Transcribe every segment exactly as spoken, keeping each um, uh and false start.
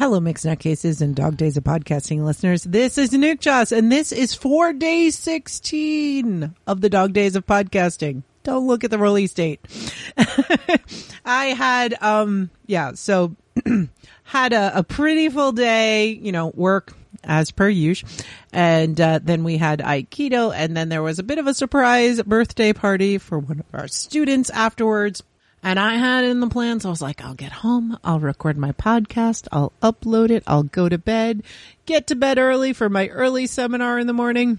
Hello, Mixed Nut Cases and Dog Days of Podcasting listeners. This is Nick Joss, and this is for day sixteen of the Dog Days of Podcasting. Don't look at the release date. I had, um, yeah, so had a, a pretty full day, you know, work as per usual. And uh, then we had Aikido, and then there was a bit of a surprise birthday party for one of our students afterwards. And I had it in the plans. I was like, I'll get home. I'll record my podcast. I'll upload it. I'll go to bed, get to bed early for my early seminar in the morning.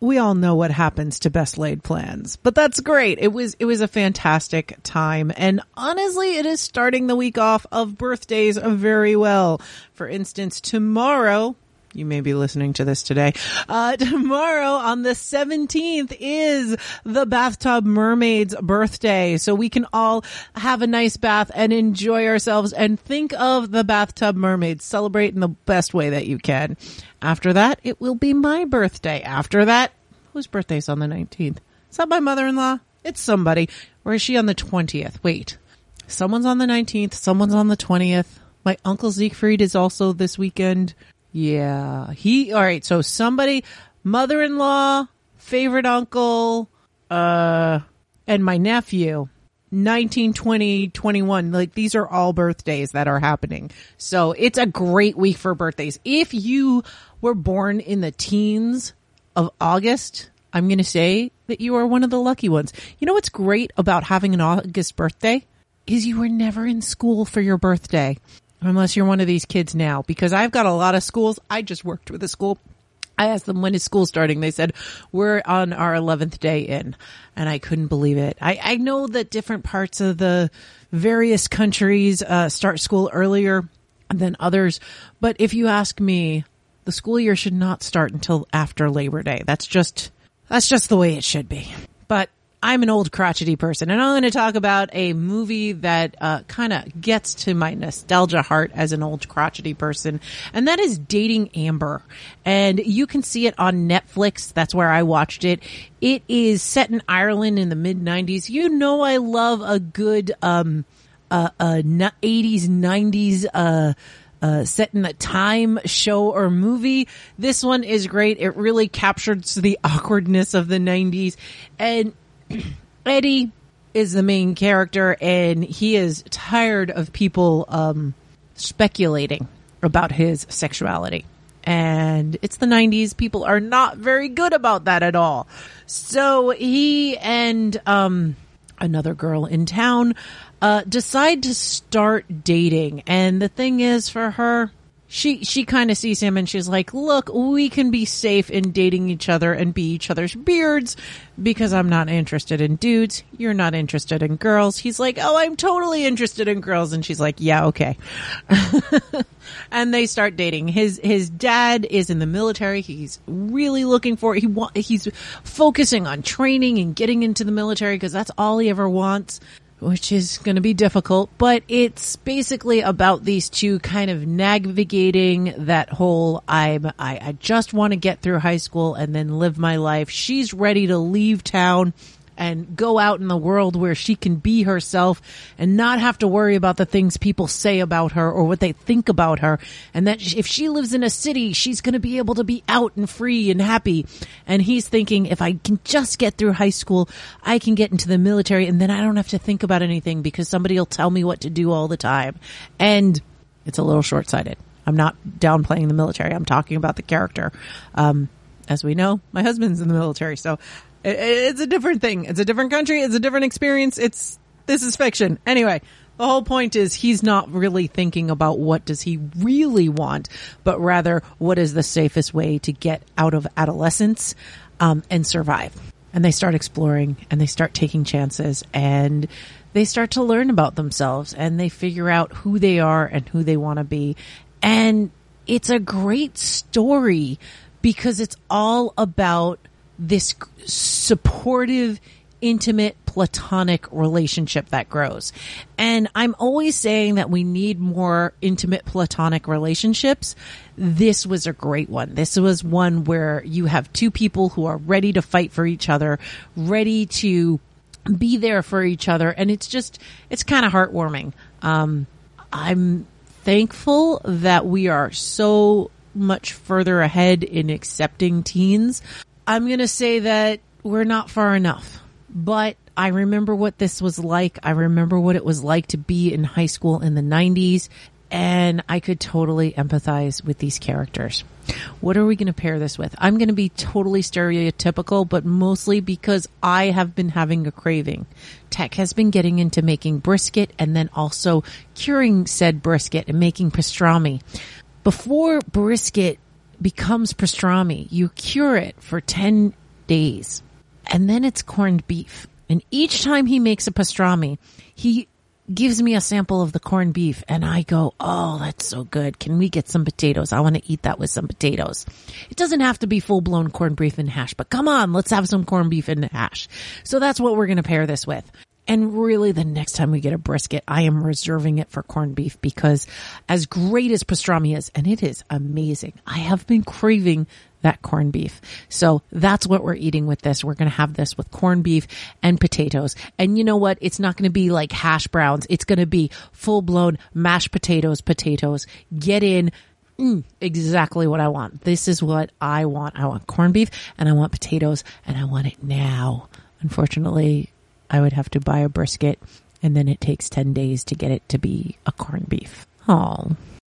We all know what happens to best laid plans, but that's great. It was, it was a fantastic time. And honestly, it is starting the week off of birthdays very well. For instance, tomorrow, you may be listening to this today. Uh, tomorrow on the seventeenth is the Bathtub Mermaid's birthday. So we can all have a nice bath and enjoy ourselves and think of the Bathtub Mermaid. Celebrate in the best way that you can. After that, it will be my birthday. After that, whose birthday is on the nineteenth? Is that my mother-in-law? It's somebody. Or is she on the twentieth? Wait. Someone's on the nineteenth. Someone's on the twentieth. My uncle Siegfried is also this weekend. Yeah, he, all right, so somebody, mother-in-law, favorite uncle, uh, and my nephew, nineteen, twenty, twenty-one, like these are all birthdays that are happening. So it's a great week for birthdays. If you were born in the teens of August, I'm going to say that you are one of the lucky ones. You know what's great about having an August birthday is you were never in school for your birthday. Unless you're one of these kids now, because I've got a lot of schools. I just worked with a school. I asked them, when is school starting? They said, we're on our eleventh day in. And I couldn't believe it. I, I know that different parts of the various countries uh, start school earlier than others. But if you ask me, the school year should not start until after Labor Day. That's just, that's just the way it should be. But I'm an old crotchety person, and I'm going to talk about a movie that uh kind of gets to my nostalgia heart as an old crotchety person, and that is Dating Amber. And you can see it on Netflix. That's where I watched it. It is set in Ireland in the mid nineties. You know I love a good um uh, uh eighties, nineties uh Uh, set in a time show or movie. This one is great. It really captures the awkwardness of the nineties. And Eddie is the main character, and he is tired of people um, speculating about his sexuality. And it's the nineties. People are not very good about that at all. So he and um, another girl in town Uh, decide to start dating. And the thing is, for her, she, she kind of sees him and she's like, look, we can be safe in dating each other and be each other's beards because I'm not interested in dudes. You're not interested in girls. He's like, oh, I'm totally interested in girls. And she's like, yeah, okay. And they start dating. His, his dad is in the military. He's really looking for, he wa- he's focusing on training and getting into the military because that's all he ever wants, which is going to be difficult, but it's basically about these two kind of navigating that whole, I'm, I, I just want to get through high school and then live my life. She's ready to leave town and go out in the world where she can be herself and not have to worry about the things people say about her or what they think about her. And that if she lives in a city, she's going to be able to be out and free and happy. And he's thinking, if I can just get through high school, I can get into the military and then I don't have to think about anything because somebody will tell me what to do all the time. And it's a little short-sighted. I'm not downplaying the military. I'm talking about the character. Um, as we know, my husband's in the military, so it's a different thing. It's a different country. It's a different experience. It's, this is fiction. Anyway, the whole point is he's not really thinking about what does he really want, but rather what is the safest way to get out of adolescence, um, and survive. And they start exploring and they start taking chances and they start to learn about themselves and they figure out who they are and who they want to be. And it's a great story because it's all about this supportive, intimate, platonic relationship that grows. And I'm always saying that we need more intimate, platonic relationships. This was a great one. This was one where you have two people who are ready to fight for each other, ready to be there for each other. And it's just, it's kind of heartwarming. Um, I'm thankful that we are so much further ahead in accepting teens. I'm going to say that we're not far enough, but I remember what this was like. I remember what it was like to be in high school in the nineties, and I could totally empathize with these characters. What are we going to pair this with? I'm going to be totally stereotypical, but mostly because I have been having a craving. Tech has been getting into making brisket and then also curing said brisket and making pastrami. Before brisket becomes pastrami, you cure it for ten days, and then it's corned beef. And each time he makes a pastrami, he gives me a sample of the corned beef, and I go, oh, that's so good. Can we get some potatoes? I want to eat that with some potatoes. It doesn't have to be full-blown corned beef and hash, but come on, let's have some corned beef and hash. So that's what we're going to pair this with. And really, the next time we get a brisket, I am reserving it for corned beef, because as great as pastrami is, and it is amazing, I have been craving that corned beef. So that's what we're eating with this. We're going to have this with corned beef and potatoes. And you know what? It's not going to be like hash browns. It's going to be full-blown mashed potatoes, potatoes. Get in. Mm, exactly what I want. This is what I want. I want corned beef and I want potatoes, and I want it now. Unfortunately, I would have to buy a brisket, and then it takes ten days to get it to be a corned beef. Oh.